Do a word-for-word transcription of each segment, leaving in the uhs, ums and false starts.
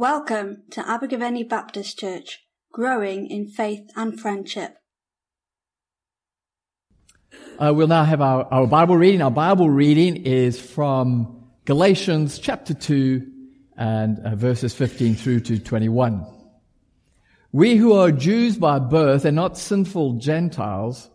Welcome to Abergavenny Baptist Church, growing in faith and friendship. Uh, we'll now have our, our Bible reading. Our Bible reading is from Galatians chapter two and uh, verses fifteen through to twenty-one. We who are Jews by birth and not sinful Gentiles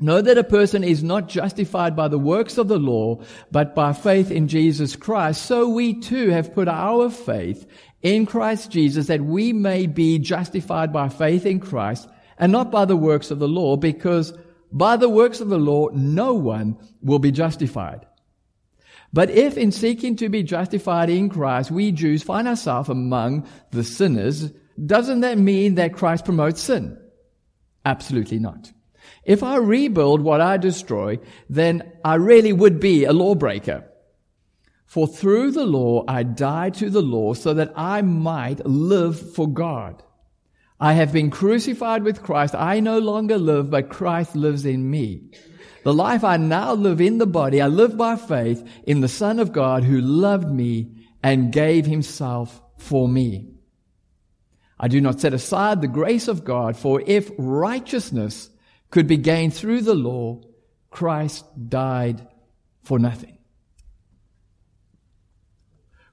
know that a person is not justified by the works of the law, but by faith in Jesus Christ. So we too have put our faith in Christ Jesus, that we may be justified by faith in Christ and not by the works of the law, because by the works of the law no one will be justified. But if in seeking to be justified in Christ we Jews find ourselves among the sinners, doesn't that mean that Christ promotes sin? Absolutely not. If I rebuild what I destroy, then I really would be a lawbreaker. For through the law I died to the law so that I might live for God. I have been crucified with Christ. I no longer live, but Christ lives in me. The life I now live in the body, I live by faith in the Son of God who loved me and gave himself for me. I do not set aside the grace of God, for if righteousness could be gained through the law, Christ died for nothing.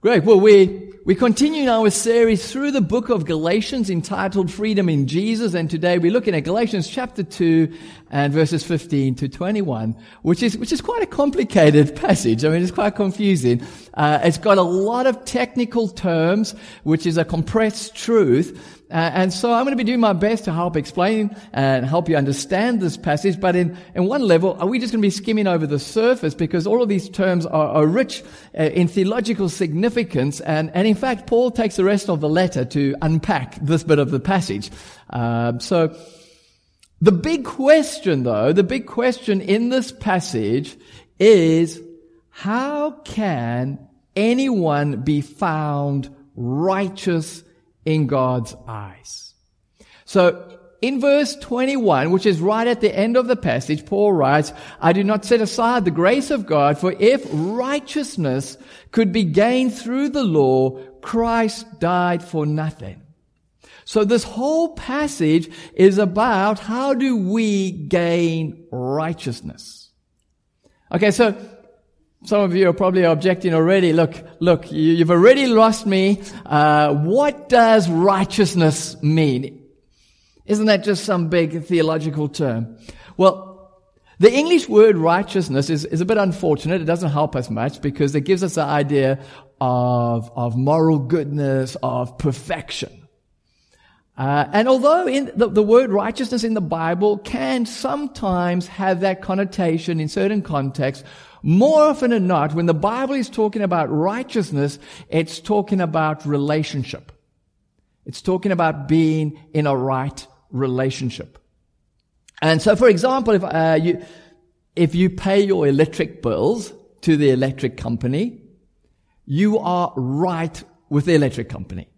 Great. Well, we, we continue our series through the book of Galatians entitled Freedom in Jesus. And today we're looking at Galatians chapter two and verses fifteen to twenty-one, which is, which is quite a complicated passage. I mean, it's quite confusing. Uh, it's got a lot of technical terms, which is a compressed truth. Uh, and so I'm going to be doing my best to help explain and help you understand this passage. But in, in one level, are we just going to be skimming over the surface, because all of these terms are, are rich uh, in theological significance. And, and in fact, Paul takes the rest of the letter to unpack this bit of the passage. Uh, so the big question, though, the big question in this passage is, how can anyone be found righteous in God's eyes? So in verse twenty-one, which is right at the end of the passage, Paul writes, I do not set aside the grace of God, for if righteousness could be gained through the law, Christ died for nothing. So this whole passage is about, how do we gain righteousness? Okay, so some of you are probably objecting already. Look, look, you've already lost me. Uh, what does righteousness mean? Isn't that just some big theological term? Well, the English word righteousness is, is a bit unfortunate. It doesn't help us much, because it gives us the idea of, of moral goodness, of perfection. Uh, and although in the, the word righteousness in the Bible can sometimes have that connotation in certain contexts, more often than not, when the Bible is talking about righteousness, it's talking about relationship. It's talking about being in a right relationship. And so, for example, if uh, you if you pay your electric bills to the electric company, you are right with the electric company.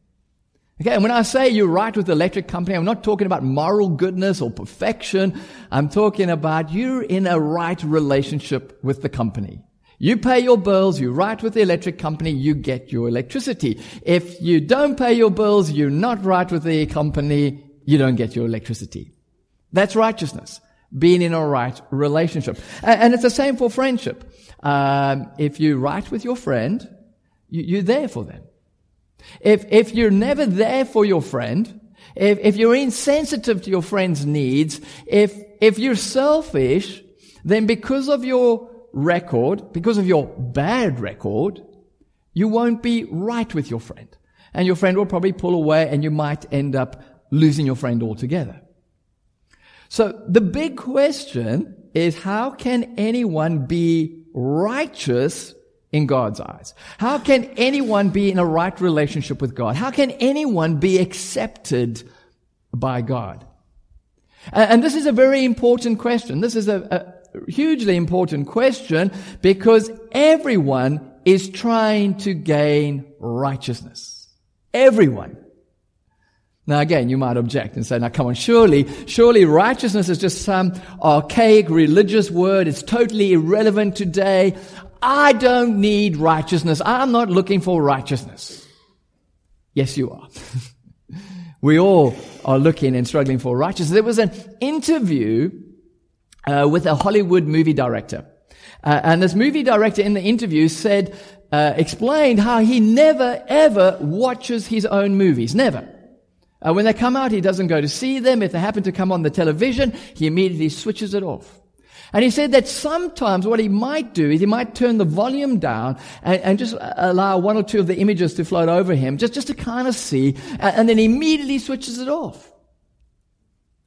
Okay, and when I say you're right with the electric company, I'm not talking about moral goodness or perfection. I'm talking about you're in a right relationship with the company. You pay your bills, you're right with the electric company, you get your electricity. If you don't pay your bills, you're not right with the company, you don't get your electricity. That's righteousness, being in a right relationship. And it's the same for friendship. Um, if you're right with your friend, you're there for them. If, if you're never there for your friend, if, if you're insensitive to your friend's needs, if, if you're selfish, then because of your record, because of your bad record, you won't be right with your friend. And your friend will probably pull away, and you might end up losing your friend altogether. So the big question is, how can anyone be righteous in God's eyes? How can anyone be in a right relationship with God? How can anyone be accepted by God? And this is a very important question. This is a, a hugely important question, because everyone is trying to gain righteousness. Everyone. Now again, you might object and say, now come on, surely, surely righteousness is just some archaic religious word. It's totally irrelevant today. I don't need righteousness. I'm not looking for righteousness. Yes, you are. We all are looking and struggling for righteousness. There was an interview uh, with a Hollywood movie director. Uh, and this movie director in the interview said, uh, explained how he never, ever watches his own movies. Never. Uh, when they come out, he doesn't go to see them. If they happen to come on the television, he immediately switches it off. And he said that sometimes what he might do is he might turn the volume down and, and just allow one or two of the images to float over him, just, just to kind of see, and, and then immediately switches it off.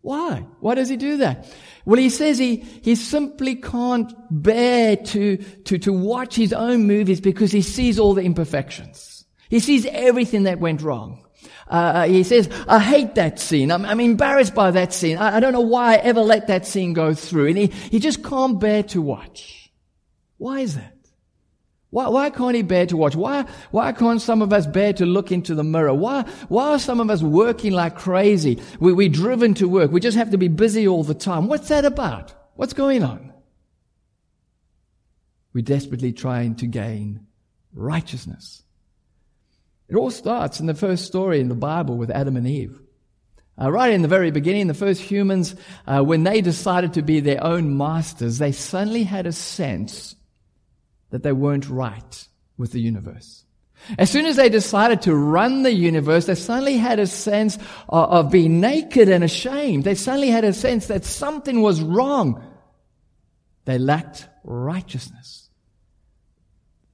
Why? Why does he do that? Well, he says he, he simply can't bear to, to, to watch his own movies because he sees all the imperfections. He sees everything that went wrong. Uh, he says, I hate that scene. I'm, I'm embarrassed by that scene. I, I don't know why I ever let that scene go through. And he, he just can't bear to watch. Why is that? Why, why can't he bear to watch? Why, why can't some of us bear to look into the mirror? Why, why are some of us working like crazy? We, we're driven to work. We just have to be busy all the time. What's that about? What's going on? We're desperately trying to gain righteousness. It all starts in the first story in the Bible with Adam and Eve. Uh, right in the very beginning, the first humans, uh, when they decided to be their own masters, they suddenly had a sense that they weren't right with the universe. As soon as they decided to run the universe, they suddenly had a sense of, of being naked and ashamed. They suddenly had a sense that something was wrong. They lacked righteousness.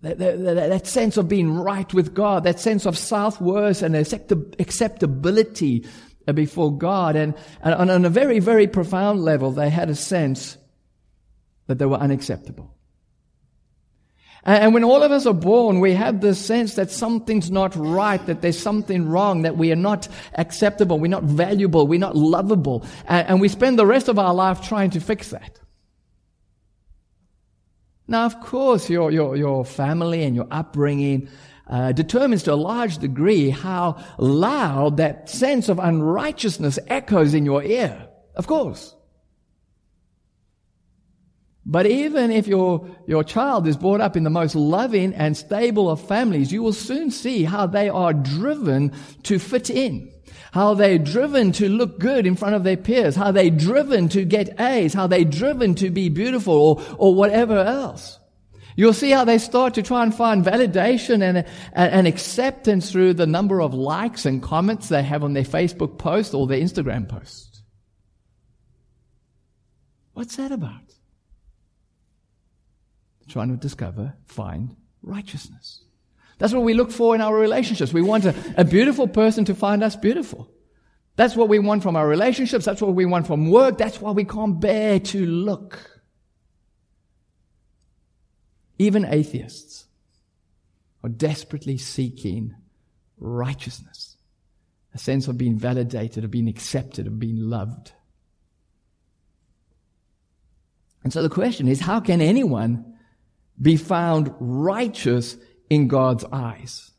That, that, that sense of being right with God, that sense of self-worth and acceptability before God. And, and on a very, very profound level, they had a sense that they were unacceptable. And when all of us are born, we have this sense that something's not right, that there's something wrong, that we are not acceptable, we're not valuable, we're not lovable. And we spend the rest of our life trying to fix that. Now, of course, your your your family and your upbringing uh, determines to a large degree how loud that sense of unrighteousness echoes in your ear. Of course. But even if your your child is brought up in the most loving and stable of families, you will soon see how they are driven to fit in, how they're driven to look good in front of their peers, how they're driven to get A's, how they're driven to be beautiful or, or whatever else. You'll see how they start to try and find validation and, and acceptance through the number of likes and comments they have on their Facebook post or their Instagram post. What's that about? Trying to discover, find righteousness. That's what we look for in our relationships. We want a, a beautiful person to find us beautiful. That's what we want from our relationships. That's what we want from work. That's why we can't bear to look. Even atheists are desperately seeking righteousness, a sense of being validated, of being accepted, of being loved. And so the question is, how can anyone be found righteous in God's eyes?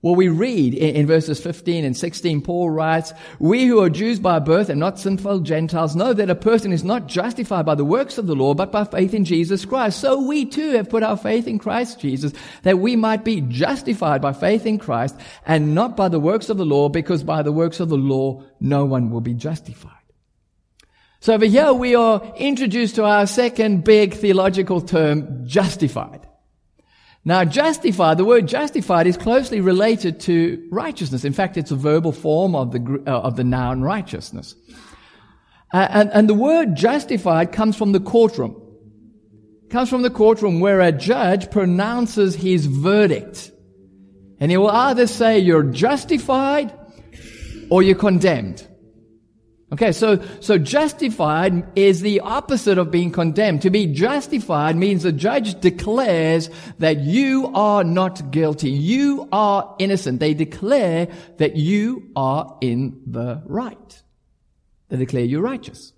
Well, we read in, in verses fifteen and sixteen, Paul writes, "We who are Jews by birth and not sinful Gentiles know that a person is not justified by the works of the law, but by faith in Jesus Christ. So we too have put our faith in Christ Jesus, that we might be justified by faith in Christ and not by the works of the law, because by the works of the law no one will be justified." So over here we are introduced to our second big theological term, justified. Now justified, the word justified is closely related to righteousness. In fact, it's a verbal form of the, uh, of the noun righteousness. Uh, and, and the word justified comes from the courtroom. It comes from the courtroom where a judge pronounces his verdict. And he will either say you're justified or you're condemned. Okay, so, so justified is the opposite of being condemned. To be justified means the judge declares that you are not guilty. You are innocent. They declare that you are in the right. They declare you righteous.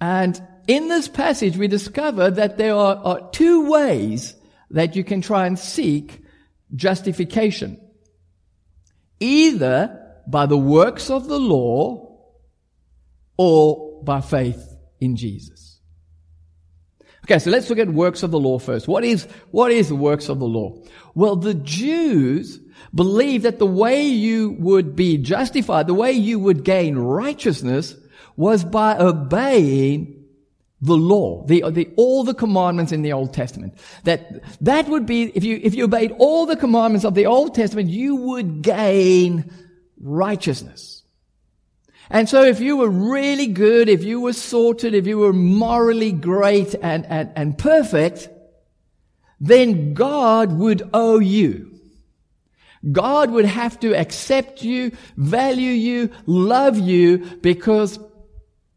And in this passage, we discover that there are, are two ways that you can try and seek justification. Either by the works of the law or by faith in Jesus. Okay, so let's look at works of the law first. What is, what is the works of the law? Well, the Jews believed that the way you would be justified, the way you would gain righteousness, was by obeying the law, the, the, all the commandments in the Old Testament. That, that would be, if you, if you obeyed all the commandments of the Old Testament, you would gain righteousness. And so if you were really good, if you were sorted, if you were morally great and, and, and perfect, then God would owe you. God would have to accept you, value you, love you because,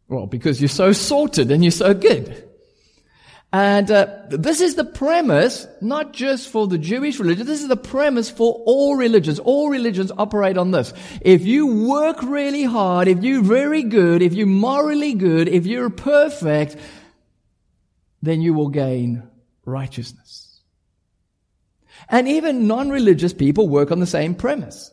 well, because you're so sorted and you're so good. And uh, this is the premise, not just for the Jewish religion, this is the premise for all religions. All religions operate on this. If you work really hard, if you're very good, if you're morally good, if you're perfect, then you will gain righteousness. And even non-religious people work on the same premise.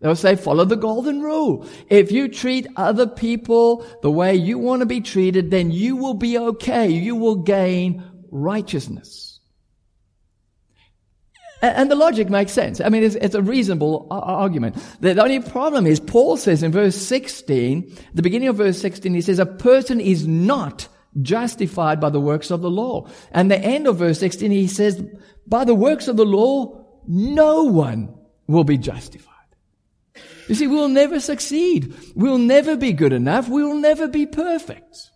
They'll say, follow the golden rule. If you treat other people the way you want to be treated, then you will be okay. You will gain righteousness. And the logic makes sense. I mean, it's, it's a reasonable argument. The only problem is Paul says in verse sixteen, the beginning of verse sixteen, he says, a person is not justified by the works of the law. And the end of verse sixteen, he says, by the works of the law, no one will be justified. You see, we'll never succeed. We'll never be good enough. We'll never be perfect.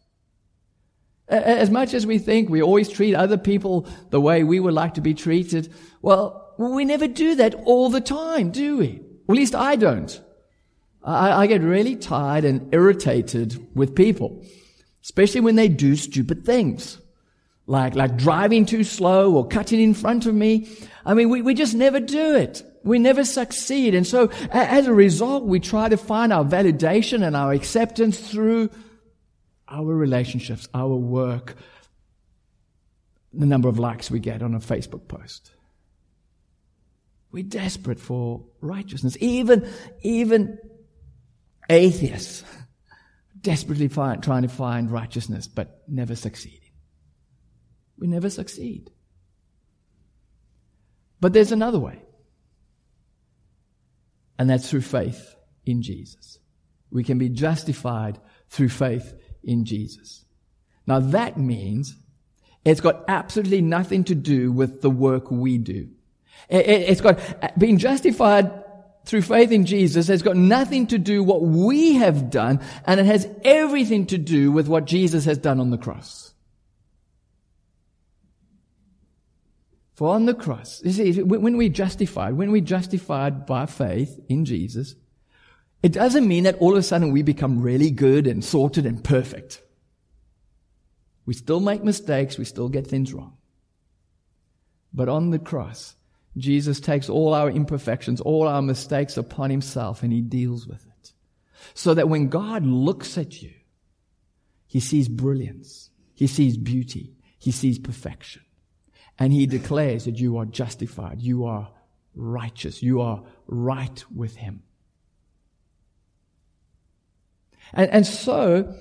As much as we think we always treat other people the way we would like to be treated, well, we never do that all the time, do we? At least I don't. I, I get really tired and irritated with people, especially when they do stupid things, like like driving too slow or cutting in front of me. I mean, we, we just never do it. We never succeed. And so as a result, we try to find our validation and our acceptance through our relationships, our work, the number of likes we get on a Facebook post. We're desperate for righteousness. Even, even atheists desperately find, trying to find righteousness, but never succeeding. We never succeed. But there's another way. And that's through faith in Jesus. We can be justified through faith in Jesus. Now that means it's got absolutely nothing to do with the work we do. It's got, being justified through faith in Jesus has got nothing to do with what we have done, and it has everything to do with what Jesus has done on the cross. For on the cross, you see, when we justified, when we justified by faith in Jesus, it doesn't mean that all of a sudden we become really good and sorted and perfect. We still make mistakes, we still get things wrong. But on the cross, Jesus takes all our imperfections, all our mistakes upon himself, and he deals with it. So that when God looks at you, he sees brilliance, he sees beauty, he sees perfection. And he declares that you are justified, you are righteous, you are right with him. And, and so,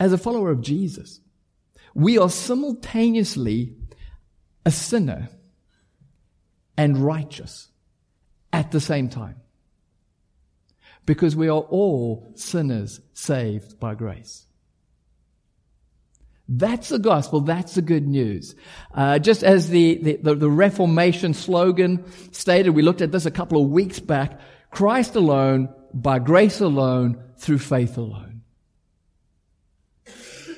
as a follower of Jesus, we are simultaneously a sinner and righteous at the same time. Because we are all sinners saved by grace. That's the gospel. That's the good news. Uh, just as the, the, the, the Reformation slogan stated, we looked at this a couple of weeks back, Christ alone, by grace alone, through faith alone.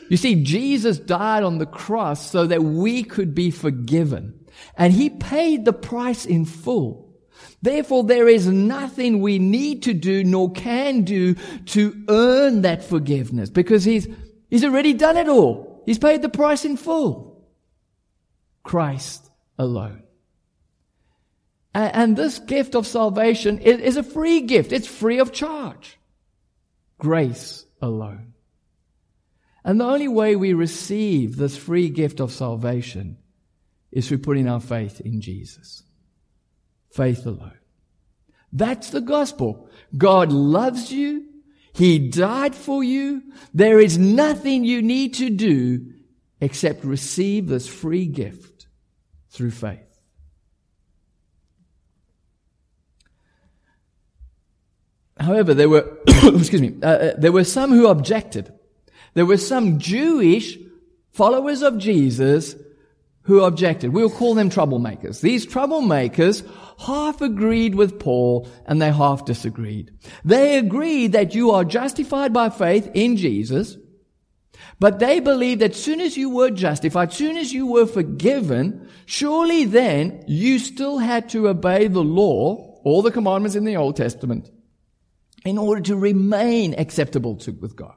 You see, Jesus died on the cross so that we could be forgiven. And he paid the price in full. Therefore, there is nothing we need to do nor can do to earn that forgiveness because he's, he's already done it all. He's paid the price in full. Christ alone. And this gift of salvation is a free gift. It's free of charge. Grace alone. And the only way we receive this free gift of salvation is through putting our faith in Jesus. Faith alone. That's the gospel. God loves you. He died for you. There is nothing you need to do except receive this free gift through faith. However, there were excuse me, uh, there were some who objected. There were some Jewish followers of Jesus who objected. We'll call them troublemakers. These troublemakers half agreed with Paul and they half disagreed. They agreed that you are justified by faith in Jesus, but they believed that soon as you were justified, soon as you were forgiven, surely then you still had to obey the law, all the commandments in the Old Testament, in order to remain acceptable to with God.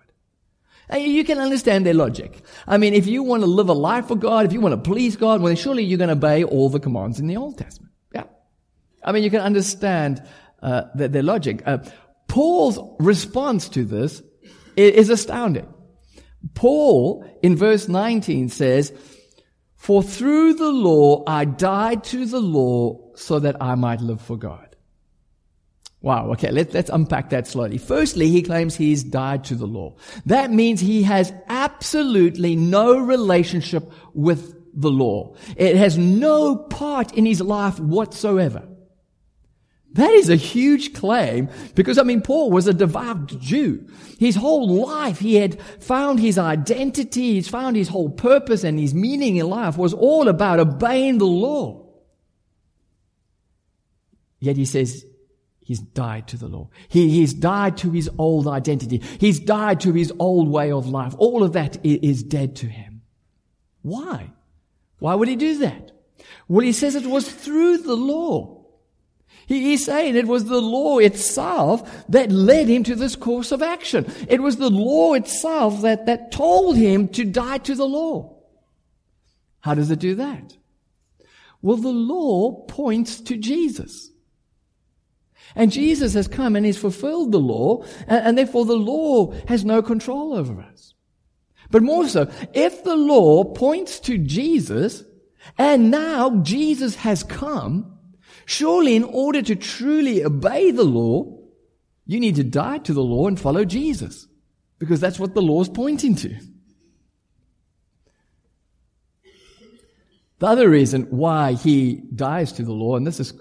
And you can understand their logic. I mean, if you want to live a life for God, if you want to please God, well, surely you're going to obey all the commands in the Old Testament. Yeah. I mean, you can understand uh, their, their logic. Uh, Paul's response to this is astounding. Paul, in verse nineteen, says, "For through the law I died to the law so that I might live for God." Wow, okay, let, let's unpack that slowly. Firstly, he claims he's died to the law. That means he has absolutely no relationship with the law. It has no part in his life whatsoever. That is a huge claim because, I mean, Paul was a devout Jew. His whole life, he had found his identity, he's found his whole purpose and his meaning in life was all about obeying the law. Yet he says, he's died to the law. He, he's died to his old identity. He's died to his old way of life. All of that is dead to him. Why? Why would he do that? Well, he says it was through the law. He, he's saying it was the law itself that led him to this course of action. It was the law itself that, that told him to die to the law. How does it do that? Well, the law points to Jesus. And Jesus has come and he's fulfilled the law, and therefore the law has no control over us. But more so, if the law points to Jesus, and now Jesus has come, surely in order to truly obey the law, you need to die to the law and follow Jesus, because that's what the law is pointing to. The other reason why he dies to the law, and this is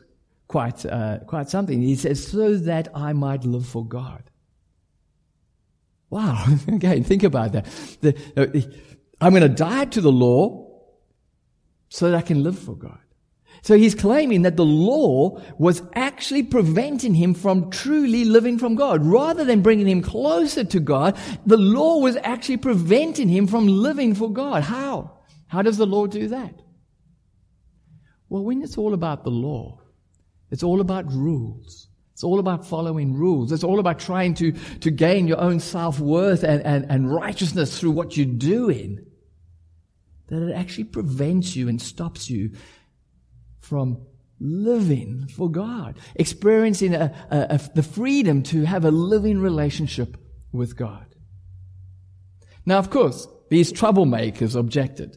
Quite, uh, quite something. He says, so that I might live for God. Wow. Again, think about that. The, uh, I'm going to die to the law so that I can live for God. So he's claiming that the law was actually preventing him from truly living from God. Rather than bringing him closer to God, the law was actually preventing him from living for God. How? How does the law do that? Well, when it's all about the law, it's all about rules. It's all about following rules. It's all about trying to, to gain your own self-worth and, and, and righteousness through what you're doing. That it actually prevents you and stops you from living for God, experiencing a, a, a, the freedom to have a living relationship with God. Now, of course, these troublemakers objected.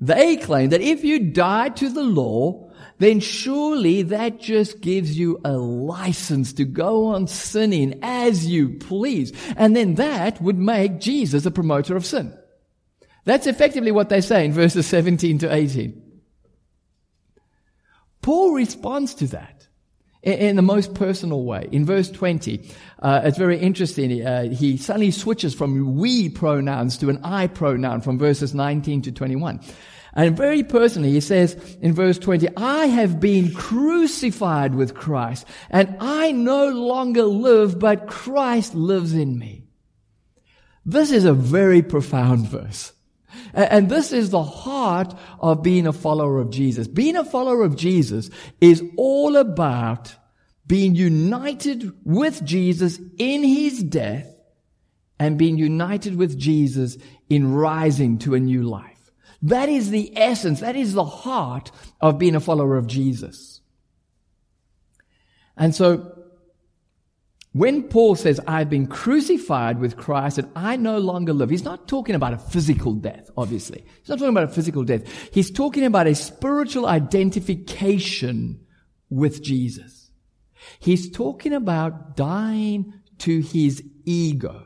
They claim that if you die to the law, then surely that just gives you a license to go on sinning as you please. And then that would make Jesus a promoter of sin. That's effectively what they say in verses seventeen to eighteen. Paul responds to that in the most personal way. In verse twenty, uh, it's very interesting. Uh, he suddenly switches from we pronouns to an I pronoun from verses nineteen to twenty-one. And very personally, he says in verse twenty, I have been crucified with Christ, and I no longer live, but Christ lives in me. This is a very profound verse. And this is the heart of being a follower of Jesus. Being a follower of Jesus is all about being united with Jesus in his death and being united with Jesus in rising to a new life. That is the essence, that is the heart of being a follower of Jesus. And so, when Paul says, I've been crucified with Christ and I no longer live, he's not talking about a physical death, obviously. He's not talking about a physical death. He's talking about a spiritual identification with Jesus. He's talking about dying to his ego.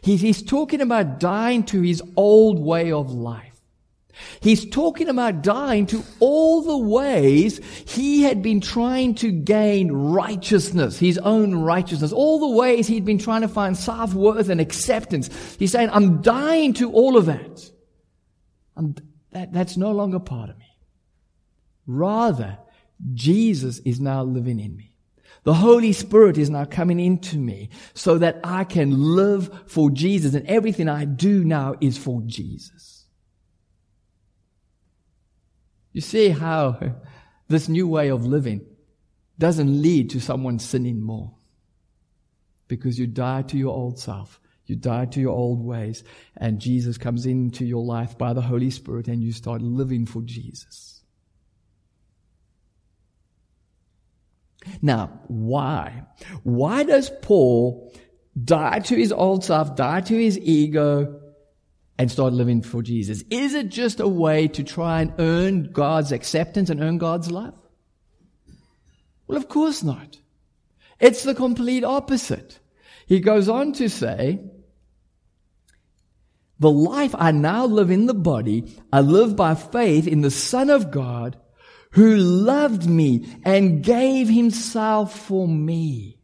He's, he's talking about dying to his old way of life. He's talking about dying to all the ways he had been trying to gain righteousness, his own righteousness, all the ways he'd been trying to find self-worth and acceptance. He's saying, I'm dying to all of that. I'm, that that's no longer part of me. Rather, Jesus is now living in me. The Holy Spirit is now coming into me so that I can live for Jesus, and everything I do now is for Jesus. You see how this new way of living doesn't lead to someone sinning more. Because you die to your old self. You die to your old ways. And Jesus comes into your life by the Holy Spirit and you start living for Jesus. Now, why? Why does Paul die to his old self, die to his ego, and start living for Jesus? Is it just a way to try and earn God's acceptance and earn God's love? Well, of course not. It's the complete opposite. He goes on to say, the life I now live in the body, I live by faith in the Son of God who loved me and gave himself for me.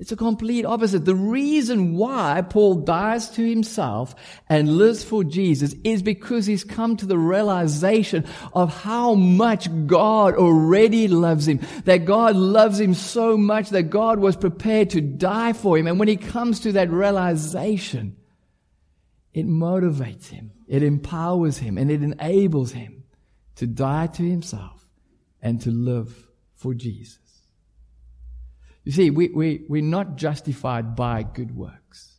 It's a complete opposite. The reason why Paul dies to himself and lives for Jesus is because he's come to the realization of how much God already loves him. That God loves him so much that God was prepared to die for him. And when he comes to that realization, it motivates him, it empowers him, and it enables him to die to himself and to live for Jesus. You see, we, we, we're not justified by good works.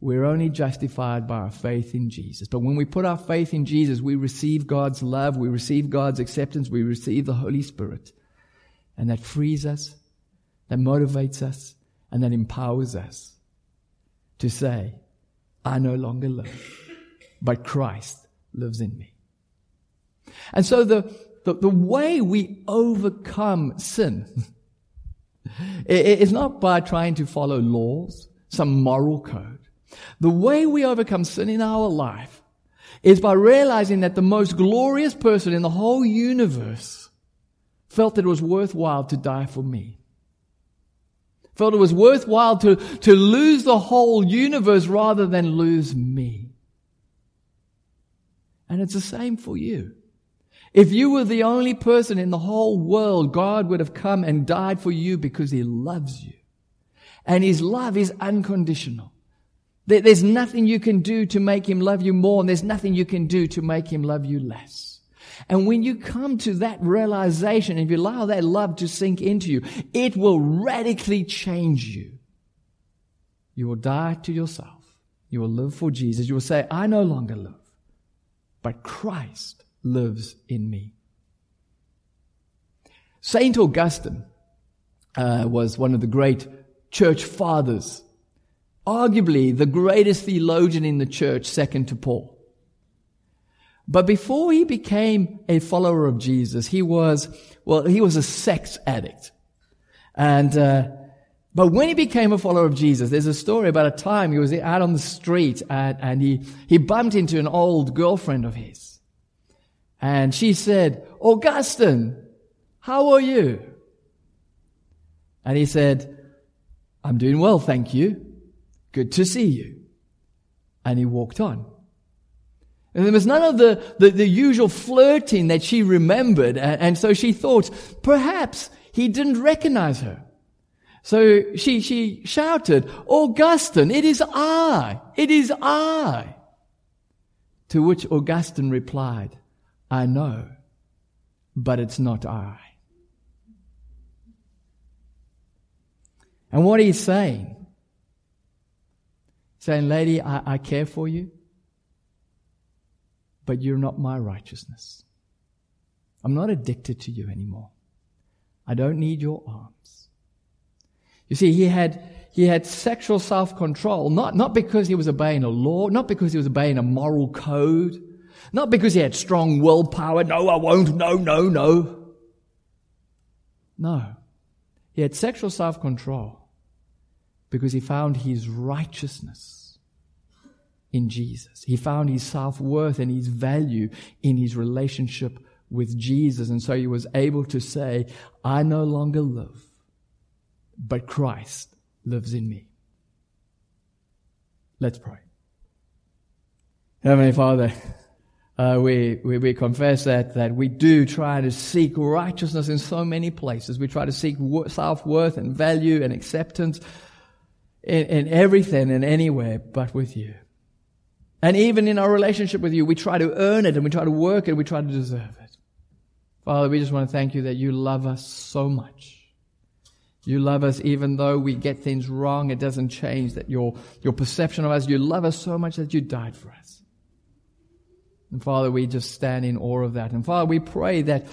We're only justified by our faith in Jesus. But when we put our faith in Jesus, we receive God's love, we receive God's acceptance, we receive the Holy Spirit. And that frees us, that motivates us, and that empowers us to say, I no longer live, but Christ lives in me. And so the, the, the way we overcome sin it's not by trying to follow laws, some moral code. The way we overcome sin in our life is by realizing that the most glorious person in the whole universe felt that it was worthwhile to die for me. Felt it was worthwhile to, to lose the whole universe rather than lose me. And it's the same for you. If you were the only person in the whole world, God would have come and died for you because he loves you. And his love is unconditional. There's nothing you can do to make him love you more, and there's nothing you can do to make him love you less. And when you come to that realization, if you allow that love to sink into you, it will radically change you. You will die to yourself. You will live for Jesus. You will say, I no longer live, but Christ lives in me. Saint Augustine uh, was one of the great church fathers, arguably the greatest theologian in the church, second to Paul. But before he became a follower of Jesus, he was, well, he was a sex addict. And, uh, but when he became a follower of Jesus, there's a story about a time he was out on the street and, and he, he bumped into an old girlfriend of his. And she said, Augustine, how are you? And he said, I'm doing well, thank you. Good to see you. And he walked on. And there was none of the, the, the usual flirting that she remembered. And, and so she thought, perhaps he didn't recognize her. So she, she shouted, Augustine, it is I, it is I. To which Augustine replied, I know, but it's not I. And what he's saying, saying, lady, I, I care for you, but you're not my righteousness. I'm not addicted to you anymore. I don't need your arms. You see, he had he had sexual self-control, not, not because he was obeying a law, not because he was obeying a moral code, not because he had strong willpower. No, I won't. No, no, no. No. He had sexual self-control because he found his righteousness in Jesus. He found his self-worth and his value in his relationship with Jesus. And so he was able to say, I no longer live, but Christ lives in me. Let's pray. Heavenly Father, uh, we, we, we confess that, that we do try to seek righteousness in so many places. We try to seek self-worth and value and acceptance in, in everything and anywhere but with you. And even in our relationship with you, we try to earn it and we try to work it and we try to deserve it. Father, we just want to thank you that you love us so much. You love us even though we get things wrong. It doesn't change that your, your perception of us. You love us so much that you died for us. And Father, we just stand in awe of that. And Father, we pray that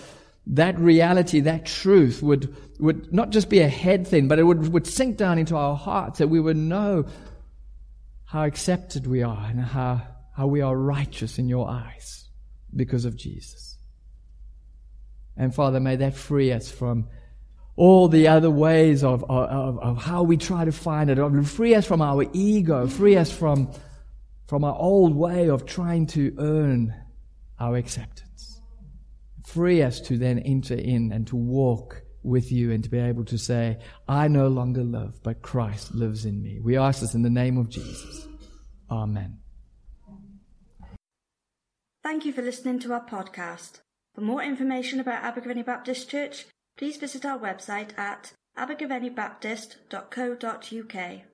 that reality, that truth would, would not just be a head thing, but it would, would sink down into our hearts, that we would know how accepted we are and how, how we are righteous in your eyes because of Jesus. And Father, may that free us from all the other ways of, of, of how we try to find it. Free us from our ego. Free us from, from our old way of trying to earn our acceptance. Free us to then enter in and to walk with you and to be able to say, I no longer live, but Christ lives in me. We ask this in the name of Jesus. Amen. Thank you for listening to our podcast. For more information about Abergavenny Baptist Church, please visit our website at abergavenny baptist dot co dot U K.